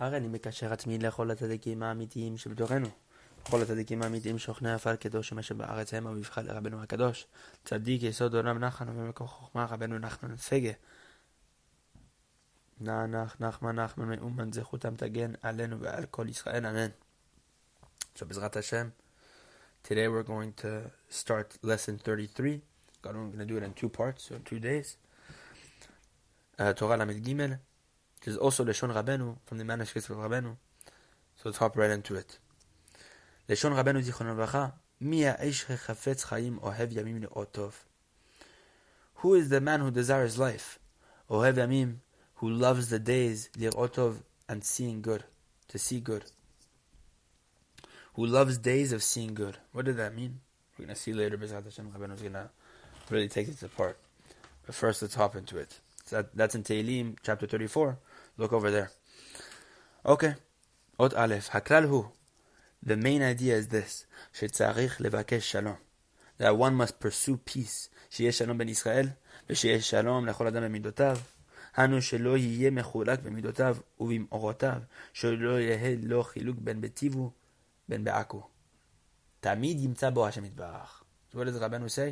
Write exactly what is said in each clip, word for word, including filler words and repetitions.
הרי אני מקשר עצמי לכל הצדיקים האמיתיים שבדורנו. כל הצדיקים האמיתיים שוכני עפר קדוש שמשה בארץ הם המבחר לרבנו הקדוש. צדיק יסוד עולם נחן וממקום חוכמה רבנו נחמן סגה. נח נח נחמן נחמן מאומן זכותם תגן עלינו ועל כל ישראל, אמן. So, Bezrat Hashem, today we're going to start lesson thirty-three. God, I'm going to do it in two parts, so two days. Uh, Torah Lamed Gimel, which is also LeShon Rabenu, from the manuscripts of Rabenu. So let's hop right into it. LeShon Rabenu Zichron Vacha, Mi ha'ish hechafetz chaim ohev yamim le'otov. Who is the man who desires life? Ohev yamim, who loves the days, le'otov, and seeing good, to see good. Who loves days of seeing good. What did that mean? We're going to see later. Bezrat Hashem, Rabbeinu is going to really take this apart. But first, let's hop into it. So that, that's in Tehilim, chapter thirty-four. Look over there. Okay. Ot Aleph. Haklal hu. The main idea is this. Shetzarich levakesh shalom. That one must pursue peace. Sheyeh shalom ben Yisrael. Vesheyeh shalom lechol adam b'midotav. Hanu shelo yiyeh mechulak b'midotav uvim'orotav. Shelo yeheh lo chiluk ben betivu. Ben Be'aku. Tamid Yimtza Bo Hashem Yitbarach. So what does Rabbeinu say?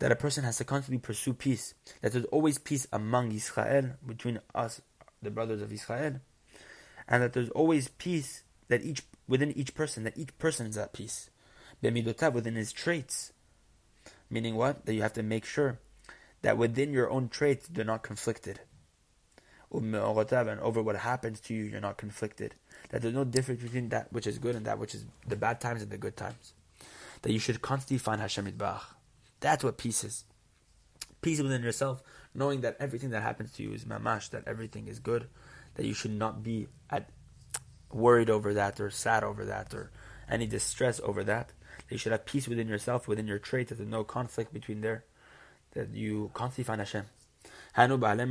That a person has to constantly pursue peace. That there's always peace among Israel, between us, the brothers of Israel. And that there's always peace that each within each person, that each person is at peace. Bemidotav, within his traits. Meaning what? That you have to make sure that within your own traits, they're not conflicted. Ume'orotav, and over what happens to you, you're not conflicted. That there's no difference between that which is good and that which is the bad times and the good times. That you should constantly find Hashem Yitbarach. That's what peace is. Peace within yourself, knowing that everything that happens to you is mamash, that everything is good, that you should not be at, worried over that or sad over that or any distress over that. That you should have peace within yourself, within your traits, that there's no conflict between there, that you constantly find Hashem. Hanu ba'alem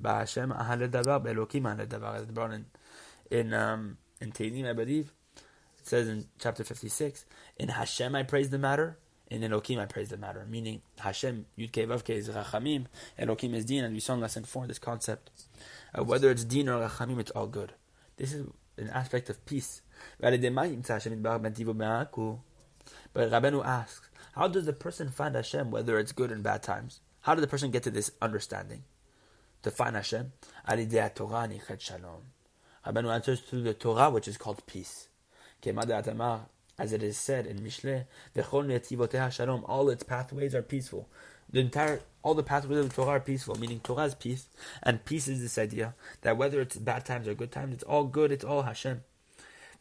ba'ashem ahal davar be'elokim ahal davar. It's brought in In um, in Tehilim, I believe, it says in chapter fifty-six, in Hashem I praise the matter, in Elokim I praise the matter. Meaning, Hashem, Yud Kei Vav Kei is Chachamim, Elokim is Din, and we saw in lesson four this concept. Uh, whether it's Din or Chachamim, it's all good. This is an aspect of peace. But Rabbeinu asks, how does the person find Hashem, whether it's good and bad times? How does the person get to this understanding? To find Hashem? Rabbeinu answers through the Torah, which is called peace. As it is said in Mishle, all its pathways are peaceful. The entire, all the pathways of the Torah are peaceful, meaning Torah is peace. And peace is this idea that whether it's bad times or good times, it's all good, it's all Hashem.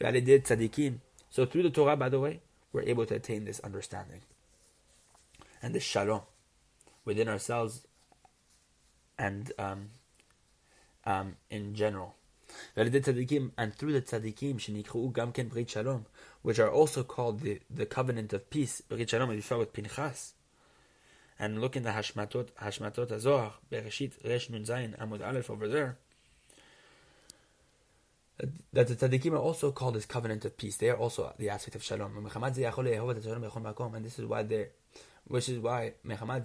So through the Torah, by the way, we're able to attain this understanding. And this shalom within ourselves and um, um, in general. And through the Tzadiqim, which are also called the, the covenant of peace, Brit Shalom, we saw with Pinchas. And look in the Hashmatot, Hashmatot Zohar, Beheshit, Resh Nun Zayn, Amud Aleph over there. That the Tzadiqim are also called as covenant of peace. They are also the aspect of Shalom. And this is why they, which is why,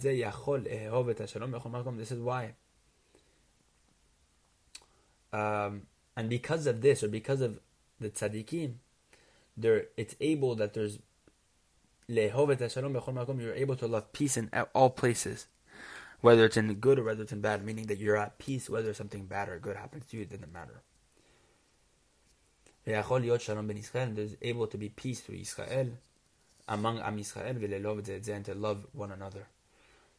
this is why. Um, And because of this, or because of the tzaddikim, there it's able that there's lehov et shalom bechol makom. You're able to love peace in all places, whether it's in good or whether it's in bad. Meaning that you're at peace, whether something bad or good happens to you, it doesn't matter. Ve'achol liot shalom ben Israel. There's able to be peace through Israel, among Am Israel, ve'lelov et zayin, to love one another.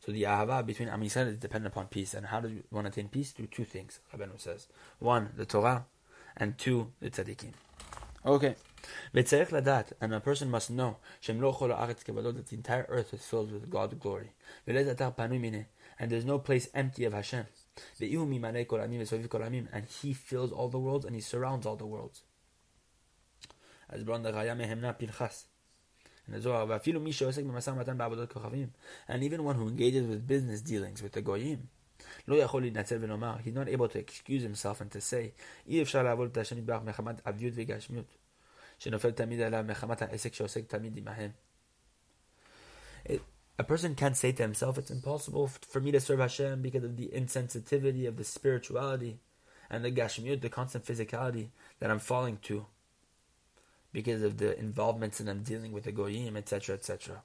So the Ahava between Am Israel is dependent upon peace. And how do you want to attain peace? Through two things, Rabbeinu says. One, the Torah, and two, the Tzadikim. Okay. And a person must know that the entire earth is filled with God's glory. And there's no place empty of Hashem. And He fills all the worlds and He surrounds all the worlds. As brought in the Raya Mehemna Pinchas. And even one who engages with business dealings with the goyim, he's not able to excuse himself and to say, it, a person can't say to himself, it's impossible for me to serve Hashem because of the insensitivity of the spirituality and the gashmiut, the constant physicality that I'm falling to because of the involvements in them dealing with the goyim, et cetera, et cetera.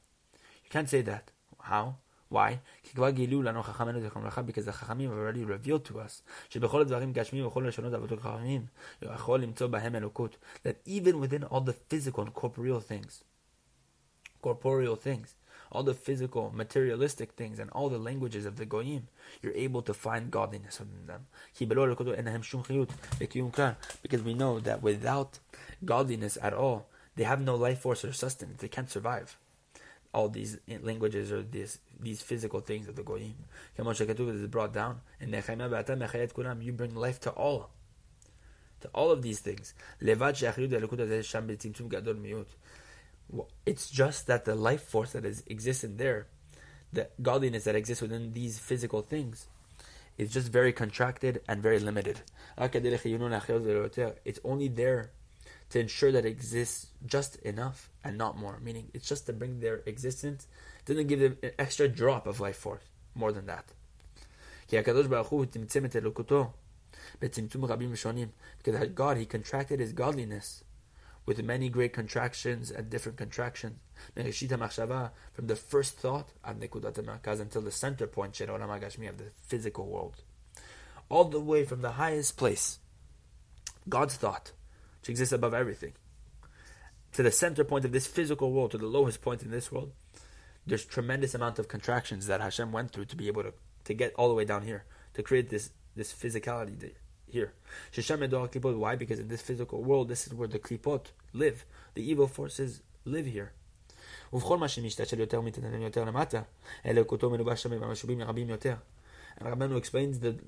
You can't say that. How? Why? Because the Chachamim have already revealed to us that even within all the physical and corporeal things, corporeal things, all the physical, materialistic things, and all the languages of the goyim, you're able to find godliness within them. Because we know that without godliness at all, they have no life force or sustenance. They can't survive all these languages or these these physical things of the goyim. Is brought down, and you bring life to all, to all of these things. It's just that the life force that is existent there, the godliness that exists within these physical things, is just very contracted and very limited. It's only there to ensure that it exists just enough and not more. Meaning, it's just to bring their existence, doesn't give them an extra drop of life force, more than that. Because God, He contracted His godliness with many great contractions and different contractions. From the first thought until the center point of the physical world. All the way from the highest place, God's thought, which exists above everything, to the center point of this physical world, to the lowest point in this world, there's tremendous amount of contractions that Hashem went through to be able to, to get all the way down here, to create this, this physicality here. Why? Because in this physical world, this is where the klipot live. The evil forces live here. And Rabenu explains that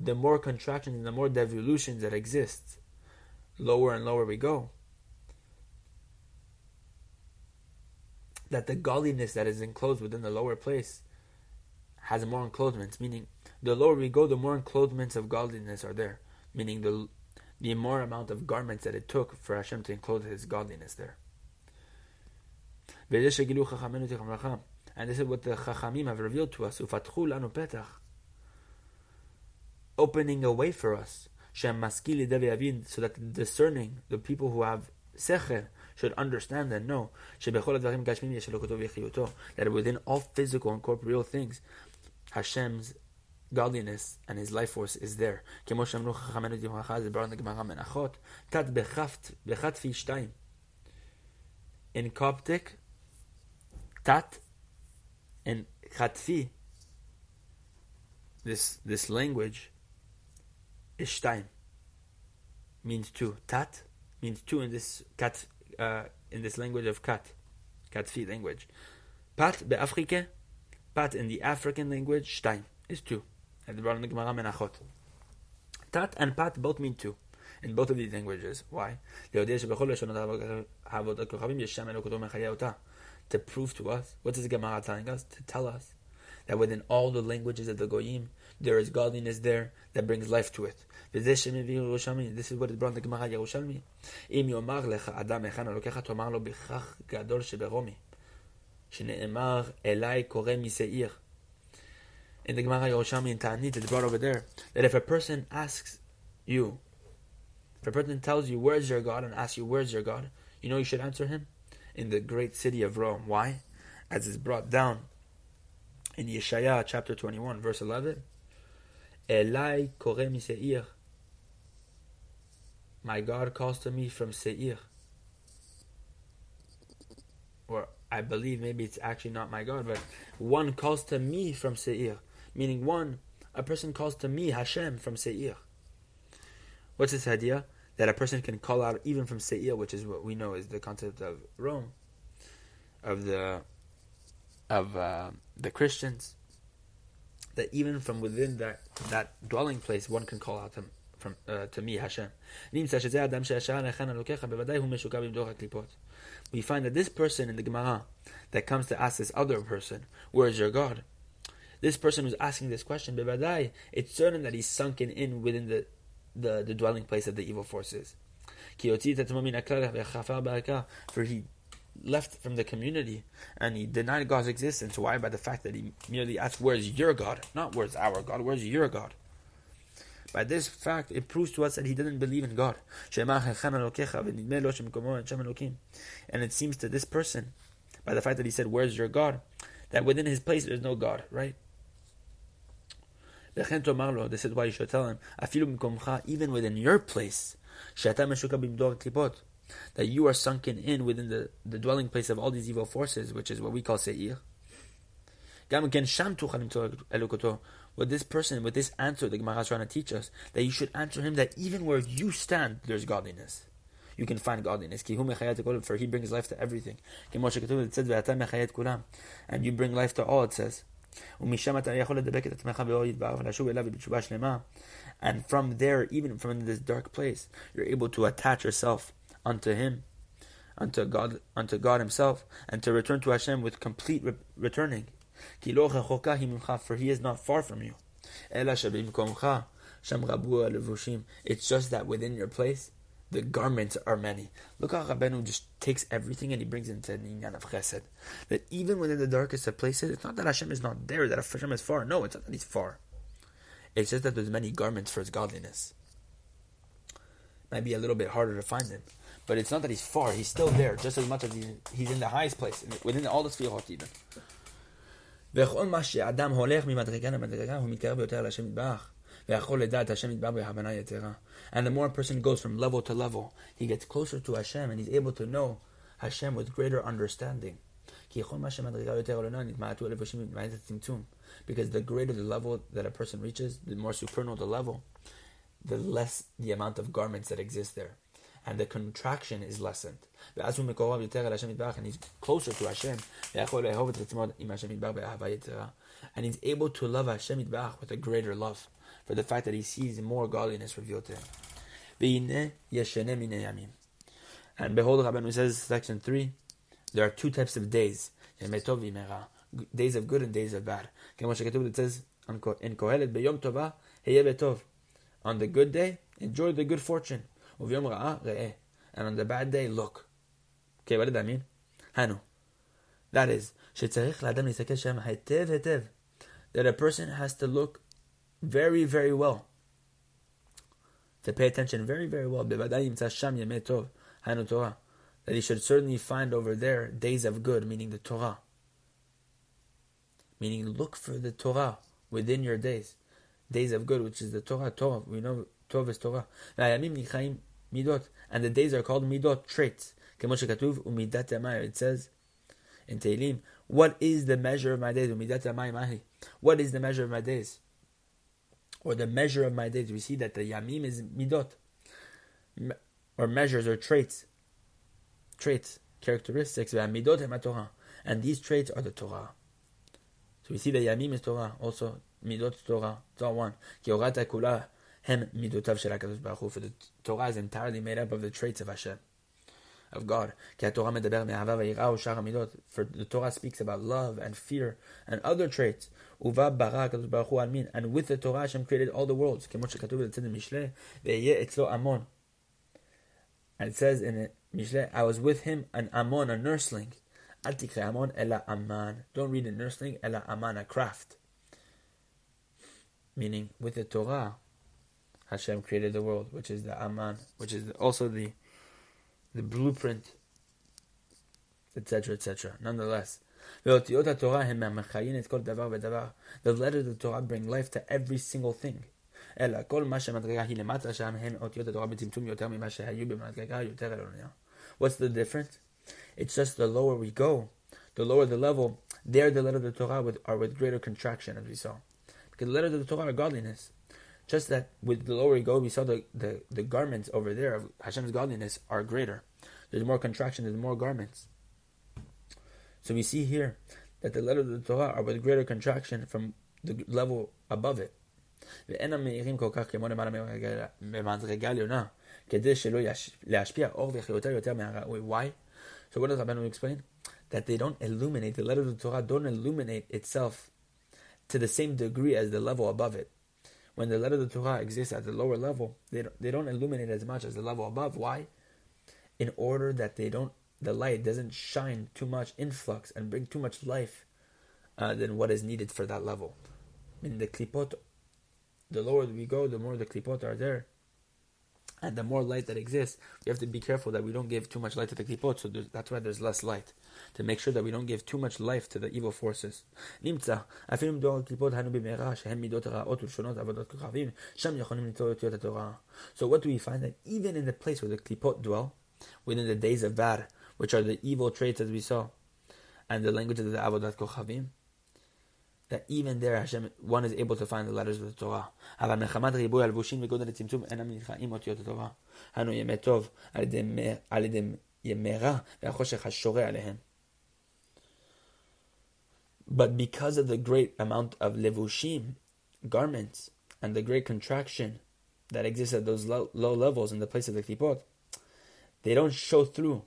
the more contractions and the more devolutions that exist, lower and lower we go, that the godliness that is enclosed within the lower place has more enclosements, meaning the lower we go, the more enclosements of godliness are there, meaning the the more amount of garments that it took for Hashem to enclose His godliness there. And this is what the Chachamim have revealed to us, opening a way for us, so that the discerning, the people who have secher, should understand and know that within all physical and corporeal things, Hashem's godliness and His life force is there. In Coptic, tat and chatfi, this this language, Ishtaim means two. Tat means two in this kat uh, in this language of kat, katfi language. Pat beAfrika, pat in the African language, shtaim is two. At the bottom of the Gemara Menachot, tat and pat both mean two in both of these languages. Why? To prove to us, what is the Gemara telling us? To tell us that within all the languages of the goyim, there is godliness there that brings life to it. This is what is brought in the Gemara Yerushalmi. In the Gemara Yerushalmi in Ta'anit, it's brought over there that if a person asks you, if a person tells you, where's your God, and asks you, where's your God, you know you should answer him? In the great city of Rome. Why? As it's brought down in Yeshayah chapter twenty-one, verse eleven, Elai kore mi Seir. My God calls to me from Seir. Or I believe maybe it's actually not my God, but one calls to me from Seir. Meaning one, a person calls to me, Hashem, from Seir. What's this idea? That a person can call out even from Seir, which is what we know is the concept of Rome, of the... of uh, the Christians, that even from within that, that dwelling place, one can call out to, from, uh, to me, Hashem. We find that this person in the Gemara that comes to ask this other person, where is your God? This person who's asking this question, it's certain that he's sunken in within the, the, the dwelling place of the evil forces. For he left from the community and he denied God's existence. Why? By the fact that he merely asked, where's your God? Not where's our God, where's your God? By this fact, it proves to us that he didn't believe in God. And it seems to this person, by the fact that he said, where's your God? That within his place there's no God, right? This is why you should tell him, even within your place, that you are sunken in within the, the dwelling place of all these evil forces, which is what we call Seir. With this person, with this answer, the Gemara is trying to teach us that you should answer him that even where you stand, there's godliness. You can find godliness. For he brings life to everything. And you bring life to all, it says. And from there, even from this dark place, you're able to attach yourself unto him, unto God, unto God himself, and to return to Hashem with complete re- returning. For he is not far from you. It's just that within your place, the garments are many. Look how Rabbeinu just takes everything and he brings it into the inyan of chesed. That even within the darkest of places, it's not that Hashem is not there, that Hashem is far. No, it's not that he's far. It's just that there's many garments for his godliness. Might be a little bit harder to find him. But it's not that he's far. He's still there, just as much as he's in the highest place, within all the sefirot even. And the more a person goes from level to level, he gets closer to Hashem and he's able to know Hashem with greater understanding. Because the greater the level that a person reaches, the more supernal the level, the less the amount of garments that exist there. And the contraction is lessened. And he's closer to Hashem. And he's able to love Hashem with a greater love, for the fact that he sees more godliness revealed to him. And behold, Rabbeinu says, section three, there are two types of days, days of good and days of bad. It says, on the good day, enjoy the good fortune. And on the bad day, look. Okay, what did that mean? Hanu. That is, that a person has to look very, very well. To pay attention very, very well. That he should certainly find over there days of good, meaning the Torah. Meaning look for the Torah within your days. Days of good, which is the Torah. Torah, we know Tov is Torah. And the days are called Midot, traits. It says in Tehilim, what is the measure of my days? What is the measure of my days? Or the measure of my days, we see that the Yamim is Midot, or measures or traits, traits, characteristics, and these traits are the Torah. So we see that Yamim is Torah, also Midot is Torah, it's all one. For the Torah is entirely made up of the traits of Hashem, of God. For the Torah speaks about love and fear and other traits. And with the Torah, Hashem created all the worlds. And it says in Mishle, I was with him an Amon, a nursling. Don't read a nursling, ela aman, a craft. Meaning, with the Torah, Hashem created the world, which is the Aman, which is also the the blueprint, et cetera, et cetera. Nonetheless, the letters of the Torah bring life to every single thing. What's the difference? It's just the lower we go, the lower the level, there the letters of the Torah with, are with greater contraction, as we saw. Because the letters of the Torah are godliness. Just that with the lower we go, we saw the, the, the garments over there of Hashem's godliness are greater. There's more contraction, there's more garments. So we see here that the letters of the Torah are with greater contraction from the level above it. Why? So what does Rabbeinu explain? That they don't illuminate, the letters of the Torah don't illuminate itself to the same degree as the level above it. When the letter of the Torah exists at the lower level, they don't, they don't illuminate as much as the level above. Why? In order that they don't, the light doesn't shine too much influx and bring too much life uh, than what is needed for that level. In the klipot the lower we go, the more the klipot are there, and the more light that exists. We have to be careful that we don't give too much light to the klipot, so that's why there's less light, to make sure that we don't give too much life to the evil forces. So what do we find? That even in the place where the klipot dwell, within the days of Var, which are the evil traits as we saw, and the language of the Avodat Kochavim, that even there Hashem, one is able to find the letters of the Torah. But because of the great amount of levushim, garments, and the great contraction that exists at those low, low levels in the place of the klipot, they don't show through.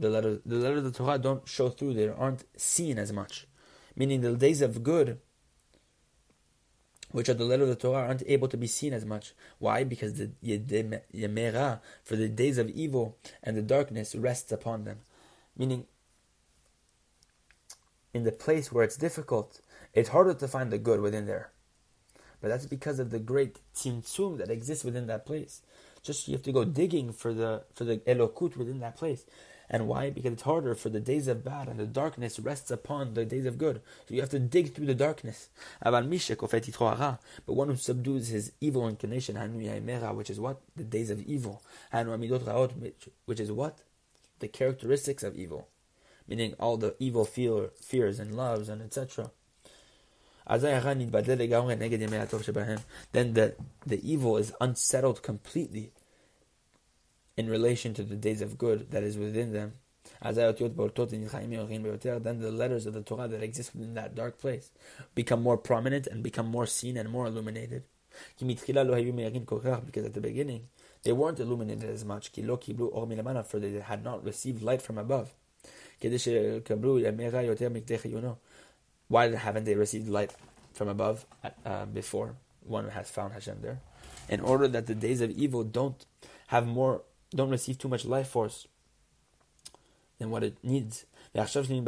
The letters, the letters of the Torah don't show through. They aren't seen as much. Meaning the days of good, which are the letters of the Torah, aren't able to be seen as much. Why? Because the Yemera, for the days of evil and the darkness, rests upon them. Meaning, in the place where it's difficult, it's harder to find the good within there. But that's because of the great tzimtzum that exists within that place. Just you have to go digging for the for the elokut within that place. And why? Because it's harder, for the days of bad and the darkness rests upon the days of good. So you have to dig through the darkness. But one who subdues his evil inclination, which is what? The days of evil. Which is what? The characteristics of evil. Meaning all the evil fear, fears and loves and et cetera. Then the, the evil is unsettled completely in relation to the days of good that is within them. Then the letters of the Torah that exist within that dark place become more prominent and become more seen and more illuminated. Because at the beginning, they weren't illuminated as much, for they had not received light from above. Why haven't they received light from above uh, before? One has found Hashem there. In order that the days of evil don't have more... don't receive too much life force than what it needs. But now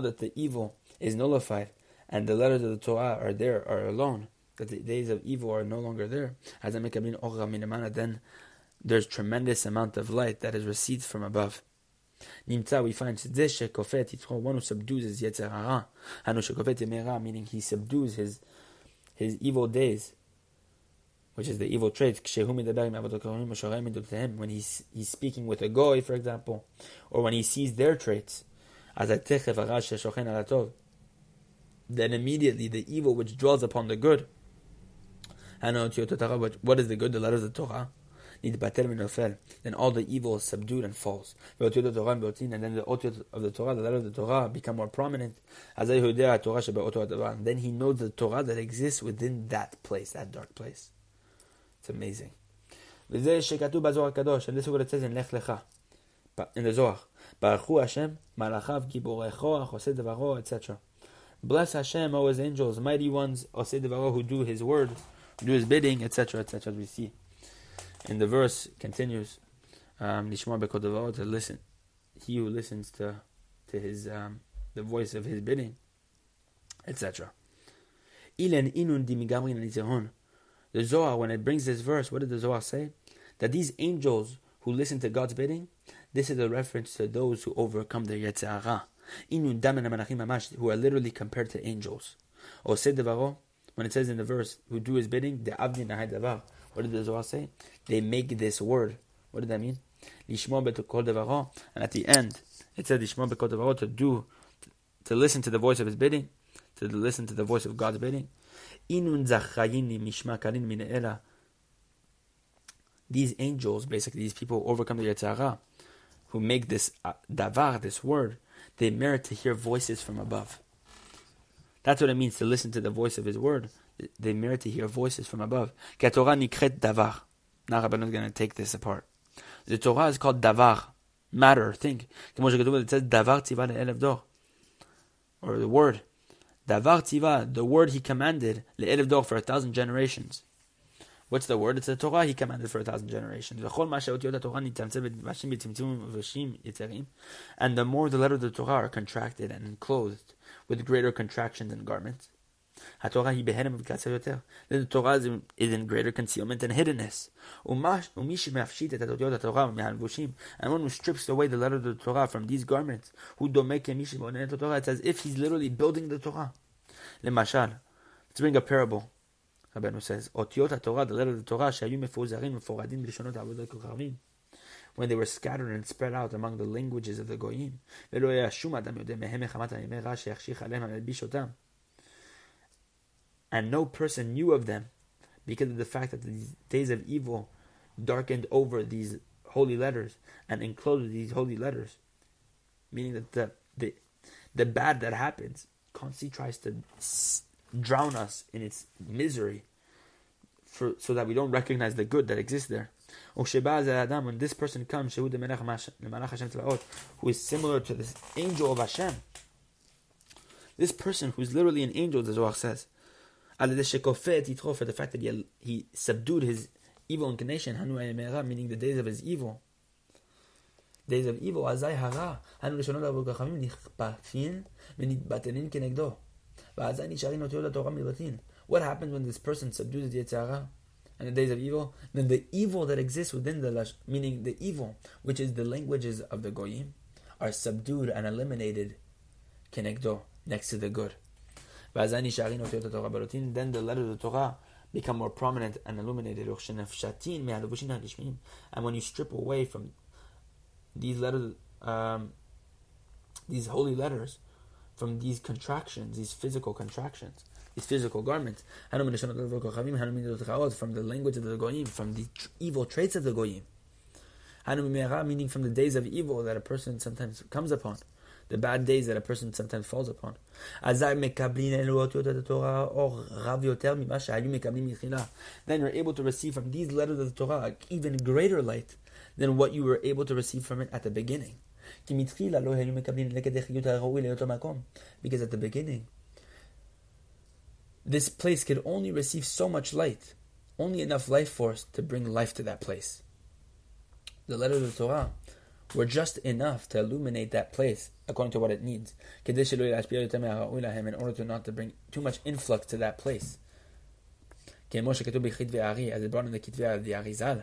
that the evil is nullified and the letters of the Torah are there, are alone, that the days of evil are no longer there, then there's tremendous amount of light that is received from above. We find one who subdues his Yetzirah, meaning he subdues his his evil days, which is the evil trait, when he's, he's speaking with a goy, for example, or when he sees their traits, then immediately the evil which dwells upon the good, what is the good? The letters of the Torah. Then all the evil is subdued and falls. And then the otiyot of the Torah, the letters of the Torah, become more prominent. Then he knows the Torah that exists within that place, that dark place. It's amazing. And this is what it says in Lech Lecha, in the Zohar. Baruchu Hashem, malachav giborecho, Oseh Devaro, et cetera. Bless Hashem, O His angels, mighty ones, Oseh Devaro, who do His word, do His bidding, et cetera, et cetera. As we see, and the verse continues. Um, Lishma b'kol Devaro, to listen. He who listens to to His um, the voice of His bidding, et cetera. Ilen inun dimigamrin nizehon. The Zohar, when it brings this verse, what did the Zohar say? That these angels who listen to God's bidding, this is a reference to those who overcome their Yetzirah, who are literally compared to angels. Oseh Devaro, when it says in the verse, who do His bidding, De'abdinahai Devaro. What did the Zohar say? They make this word. What did that mean? Lishma b'kol Devaro. And at the end, it said Lishma b'kol Devaro, to do, to listen to the voice of His bidding, to listen to the voice of God's bidding. These angels, basically these people who overcome the Yetzirah, who make this davar, this word, they merit to hear voices from above. That's what it means to listen to the voice of His word. They merit to hear voices from above. Now Rabbanon is going to take this apart. The Torah is called davar, matter, thing. It says davar tiva le'elef dor, or the word. Davar tiva, the word He commanded, le'elef dor, for a thousand generations. What's the word? It's the Torah He commanded for a thousand generations. And the more the letters of the Torah are contracted and enclosed with greater contractions and garments, The Torah is in greater concealment and hiddenness. And one who strips away the letter of the Torah from these garments, it's as if he's literally building the Torah. Let's bring a parable. Rabenu says, the letter of the Torah, when they were scattered and spread out among the languages of the goyim, and no person knew of them because of the fact that these days of evil darkened over these holy letters and enclosed these holy letters, meaning that the the, the bad that happens constantly tries to drown us in its misery, for, so that we don't recognize the good that exists there. When this person comes, who is similar to this angel of Hashem, this person who is literally an angel, the Zohar says, for the fact that he, he subdued his evil inclination, meaning the days of his evil, days of evil, what happens when this person subdues the Yetzirah and the days of evil? Then the evil that exists within the Lash, meaning the evil, which is the languages of the goyim, are subdued and eliminated kenegdo, next to the good. Then the letter of the Torah become more prominent and illuminated. And when you strip away from these letters, um, these holy letters, from these contractions, these physical contractions, these physical garments, from the language of the goyim, from the evil traits of the goyim, meaning from the days of evil that a person sometimes comes upon, the bad days that a person sometimes falls upon. Then you're able to receive from these letters of the Torah even greater light than what you were able to receive from it at the beginning. Because at the beginning, this place could only receive so much light, only enough life force to bring life to that place. The letters of the Torah were just enough to illuminate that place according to what it needs, in order to not to bring too much influx to that place. As it brought in the Kitvi of the Arizal,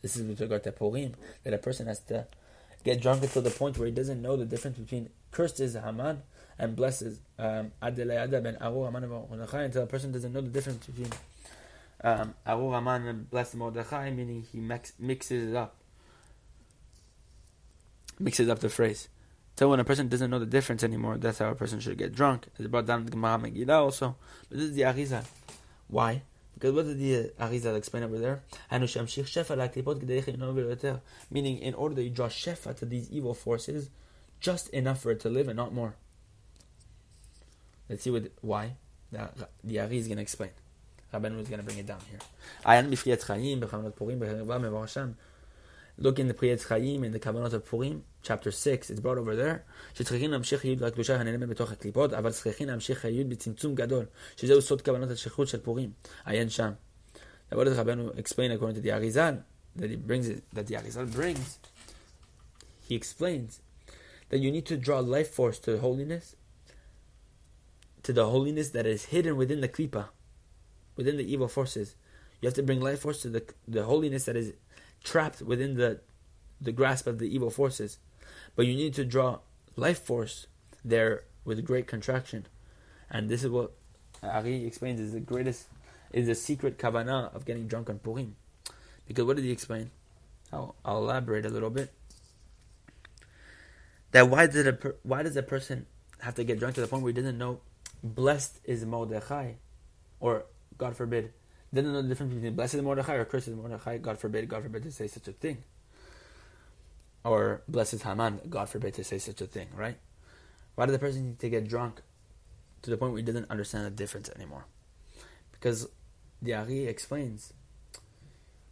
this is with regard to Purim, that a person has to get drunk until the point where he doesn't know the difference between cursed is Haman and blessed is um, until a person doesn't know the difference between Um, Arur Haman and blessed Mordechai, meaning he mix, mixes it up, mixes up the phrase. So when a person doesn't know the difference anymore, that's how a person should get drunk. It's brought down in the Gemara Megillah also. But this is the Arizal. Why? Because what did the Arizal explain over there? Meaning, in order that you draw shefa to these evil forces, just enough for it to live and not more. Let's see what why the, the Arizal is going to explain. Rabenu is going to bring it down here. Look in the Priyat Chaim, in the Kavanot of Purim, chapter six, it's brought over there. Now what does Rabenu explain according to the Arizal? That he brings it, that the Arizal brings, he explains that you need to draw life force to holiness, to the holiness that is hidden within the klipa, within the evil forces. You have to bring life force to the the holiness that is trapped within the the grasp of the evil forces. But you need to draw life force there with great contraction. And this is what Ari explains is the greatest, is the secret kavanah of getting drunk on Purim. Because what did he explain? I'll, I'll elaborate a little bit. That why did a per, why does a person have to get drunk to the point where he doesn't know blessed is Mordechai, or God forbid, doesn't know the difference between blessed Mordechai or cursed Mordechai, God forbid, God forbid to say such a thing. Or blessed Haman, God forbid to say such a thing, right? Why does the person need to get drunk to the point where he doesn't understand the difference anymore? Because the Ari explains,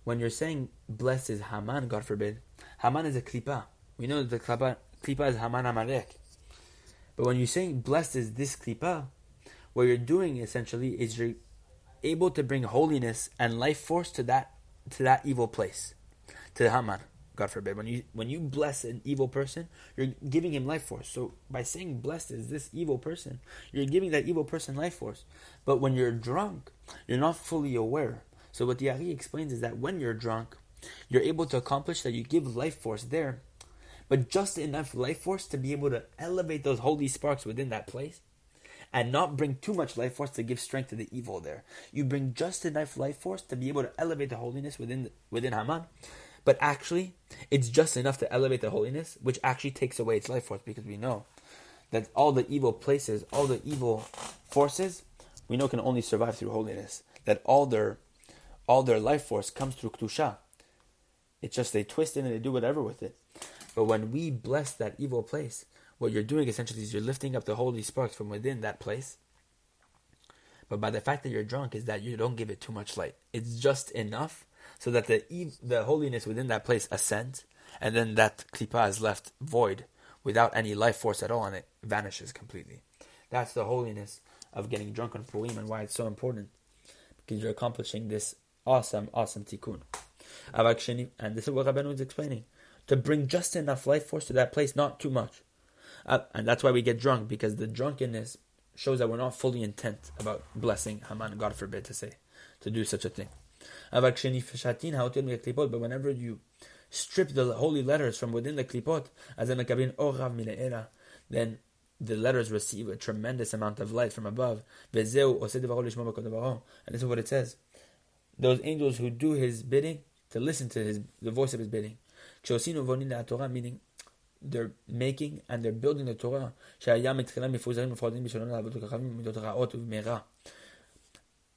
when you're saying blessed is Haman, God forbid, Haman is a klipa. We know that the klipa, klipa is Haman Amalek. But when you're saying blessed is this klipa, what you're doing essentially is you're able to bring holiness and life force to that to that evil place, to Haman, God forbid. When you when you bless an evil person, you're giving him life force. So by saying blessed is this evil person, you're giving that evil person life force. But when you're drunk, you're not fully aware. So what the Ari explains is that when you're drunk, you're able to accomplish that you give life force there, but just enough life force to be able to elevate those holy sparks within that place and not bring too much life force to give strength to the evil there. You bring just enough life force to be able to elevate the holiness within the, within Haman, but actually, it's just enough to elevate the holiness, which actually takes away its life force, because we know that all the evil places, all the evil forces, we know can only survive through holiness. That all their all their life force comes through Ktusha. It's just they twist it and they do whatever with it. But when we bless that evil place, what you're doing essentially is you're lifting up the holy sparks from within that place. But by the fact that you're drunk is that you don't give it too much light. It's just enough so that the ev- the holiness within that place ascends, and then that klipa is left void without any life force at all, and it vanishes completely. That's the holiness of getting drunk on Purim and why it's so important, because you're accomplishing this awesome, awesome tikkun. And this is what Rabbeinu is explaining. To bring just enough life force to that place, not too much. Uh, and that's why we get drunk, because the drunkenness shows that we're not fully intent about blessing Haman, God forbid to say, to do such a thing. But whenever you strip the holy letters from within the klipot, then the letters receive a tremendous amount of light from above. And this is what it says. Those angels who do his bidding, to listen to his the voice of his bidding. Meaning they're making and they're building the Torah.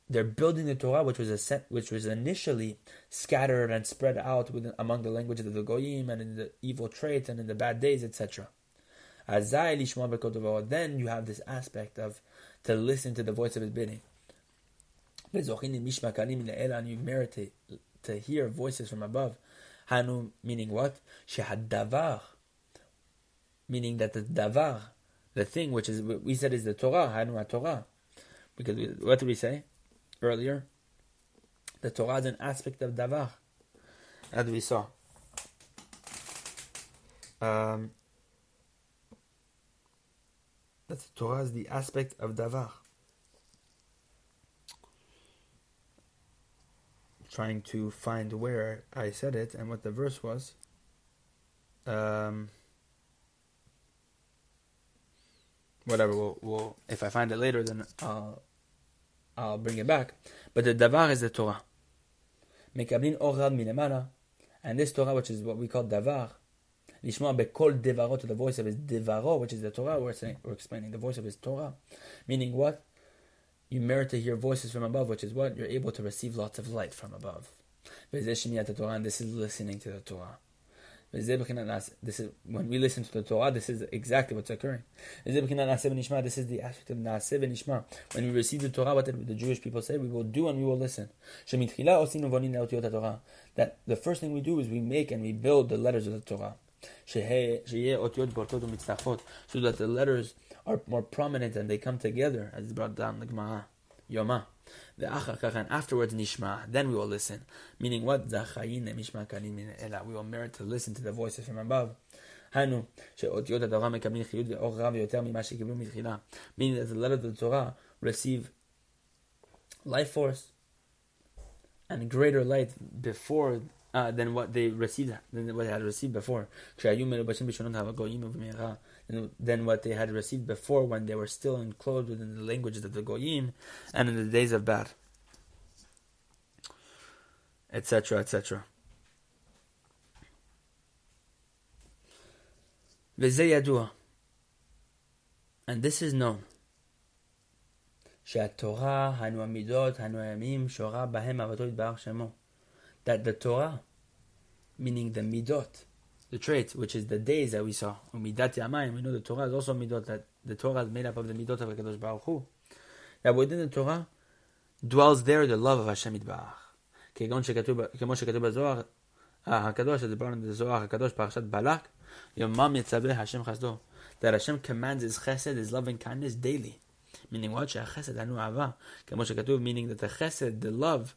They're building the Torah, which was a set, which was initially scattered and spread out within, among the languages of the goyim and in the evil traits and in the bad days, et cetera. Then you have this aspect of to listen to the voice of his bidding. And you merit to, to hear voices from above. Hanu meaning what? Davar, meaning that the davar, the thing which is what we said is the Torah, Hanu ha Torah. Because we, what did we say earlier? The Torah is an aspect of Davar. That we saw. Um, that the Torah is the aspect of Davar. Trying to find where I said it and what the verse was. Um, whatever, we'll, we'll, if I find it later, then I'll, I'll bring it back. But the davar is the Torah. Mekablin orad minemala, and this Torah, which is what we call davar, lishma bekol devaro, to the voice of his devaro, which is the Torah. We're saying, we're explaining the voice of his Torah, meaning what? You merit to hear voices from above, which is what? You're able to receive lots of light from above. And this is listening to the Torah. This is, when we listen to the Torah, this is exactly what's occurring. This is the aspect of Naaseh v'Nishma. When we receive the Torah, what did the Jewish people say? We will do and we will listen. That the first thing we do is we make and we build the letters of the Torah. So that the letters are more prominent and they come together, as is brought down in the Gemara Yoma. And afterwards, Nishma, then we will listen. Meaning what? We will merit to listen to the voices from above. Meaning that the letters of the Torah receive life force and greater light before Uh, than what they received, than what they had received before. Than what they had received before when they were still enclosed within the languages of the goyim and in the days of Bad, et cetera, et cetera. And this is known. Torah, Hanu Midot, Hanu Yamim, Shora Bahem Avatoid Bar Shemo. That the Torah, meaning the Midot, the trait, which is the days that we saw, Midat Yamayim, we know the Torah is also Midot, that the Torah is made up of the Midot of HaKadosh Baruch Hu. That within the Torah dwells there the love of Hashem Yitbarach. Kegon shekatuv Zohar HaKadosh, as the brought in the Zohar HaKadosh, Parashat Balak, Yomam Yitzabeh Hashem Chasdo. That Hashem commands His Chesed, His love and kindness daily. Meaning what? Chesed Anu Ahava. Kemo shekatuv, meaning that the Chesed, the love,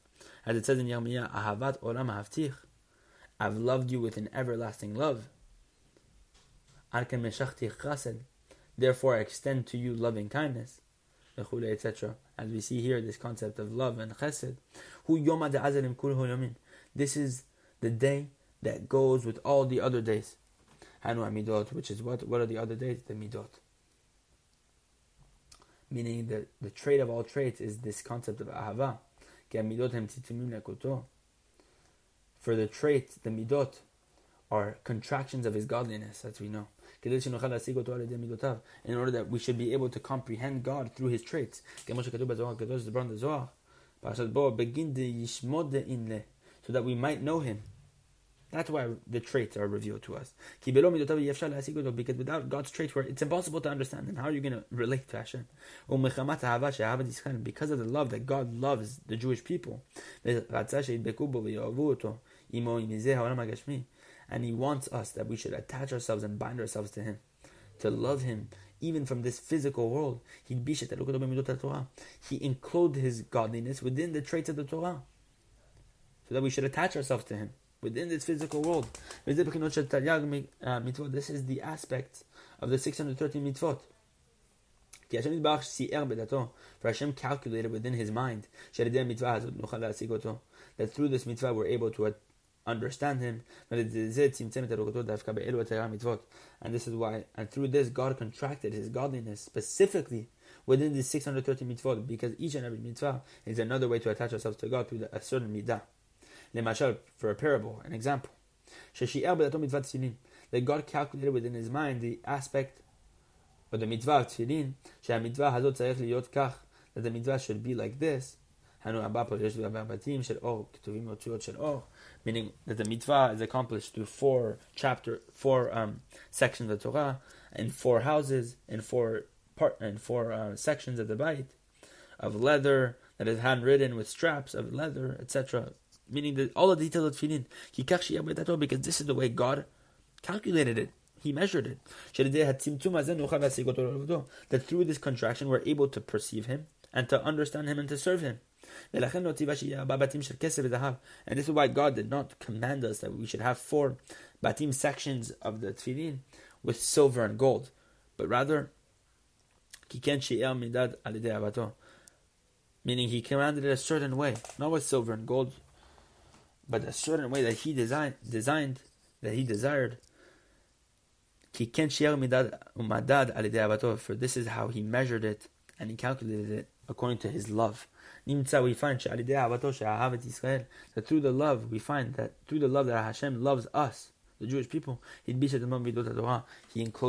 as it says in Yirmiyah, Ahavat Olam Haftich, I've loved you with an everlasting love. Therefore I extend to you loving kindness, et cetera. As we see here, this concept of love and chesed. This is the day that goes with all the other days. Which is what? What are the other days? The midot. Meaning that the trait of all traits is this concept of ahava. For the traits, the midot, are contractions of his godliness, as we know. In order that we should be able to comprehend God through his traits. So that we might know him. That's why the traits are revealed to us. Because without God's traits, it's impossible to understand. And how are you going to relate to Hashem? Because of the love that God loves the Jewish people. And he wants us that we should attach ourselves and bind ourselves to him. To love him, even from this physical world. He enclosed his godliness within the traits of the Torah. So that we should attach ourselves to him. Within this physical world. This is the aspect of the six hundred thirteen mitzvot. For Hashem calculated within his mind that through this mitzvah we're able to understand him. And this is why, and through this, God contracted his godliness specifically within the six hundred thirteen mitzvot, because each and every mitzvah is another way to attach ourselves to God through a certain midah. For a parable, an example, that God calculated within his mind the aspect of the mitzvah of tefillin, that the mitzvah should be like this, meaning that the mitzvah is accomplished through four chapter, four um, sections of the Torah, and four houses, and four part, and four uh, sections of the Beit, of leather that is handwritten with straps of leather, et cetera. Meaning that all the details of tefillin, because this is the way God calculated it. He measured it. That through this contraction we're able to perceive him and to understand him and to serve him. And this is why God did not command us that we should have four batim sections of the tefillin with silver and gold, but rather, meaning he commanded it a certain way, not with silver and gold, but a certain way that he designed, designed that he desired. For this is how he measured it, and he calculated it according to his love. We find that through the love, we find that through the love that Hashem loves us, the Jewish people, he enclosed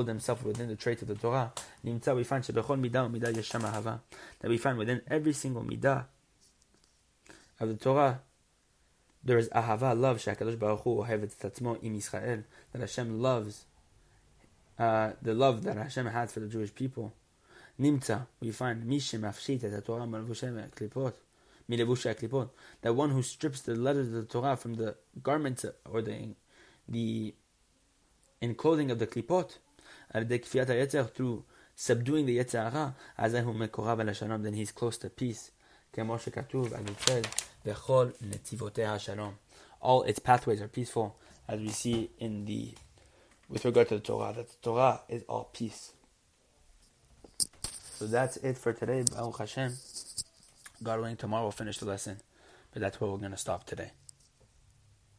himself within the traits of the Torah. We find that we find within every single midah of the Torah, there is ahava, love, shakadosh baruch hu ohev tatzmo im Yisrael, that Hashem loves, uh, the love that Hashem had for the Jewish people. Nimtza, we find mishim afshit et haTorah malvushem klipot, milevush klipot, that one who strips the letters of the Torah from the garments or the the enclothing of the klipot, al dekfiat haYetzer, through subduing the Yetzirah, azahu mekorav al shalom, then he is close to peace. Kemo shekatuv, as it says, v'chol netivoteh shalom. All its pathways are peaceful, as we see in the, with regard to the Torah, that the Torah is all peace. So that's it for today, Baruch Hashem. God willing, tomorrow we'll finish the lesson, but that's where we're going to stop today.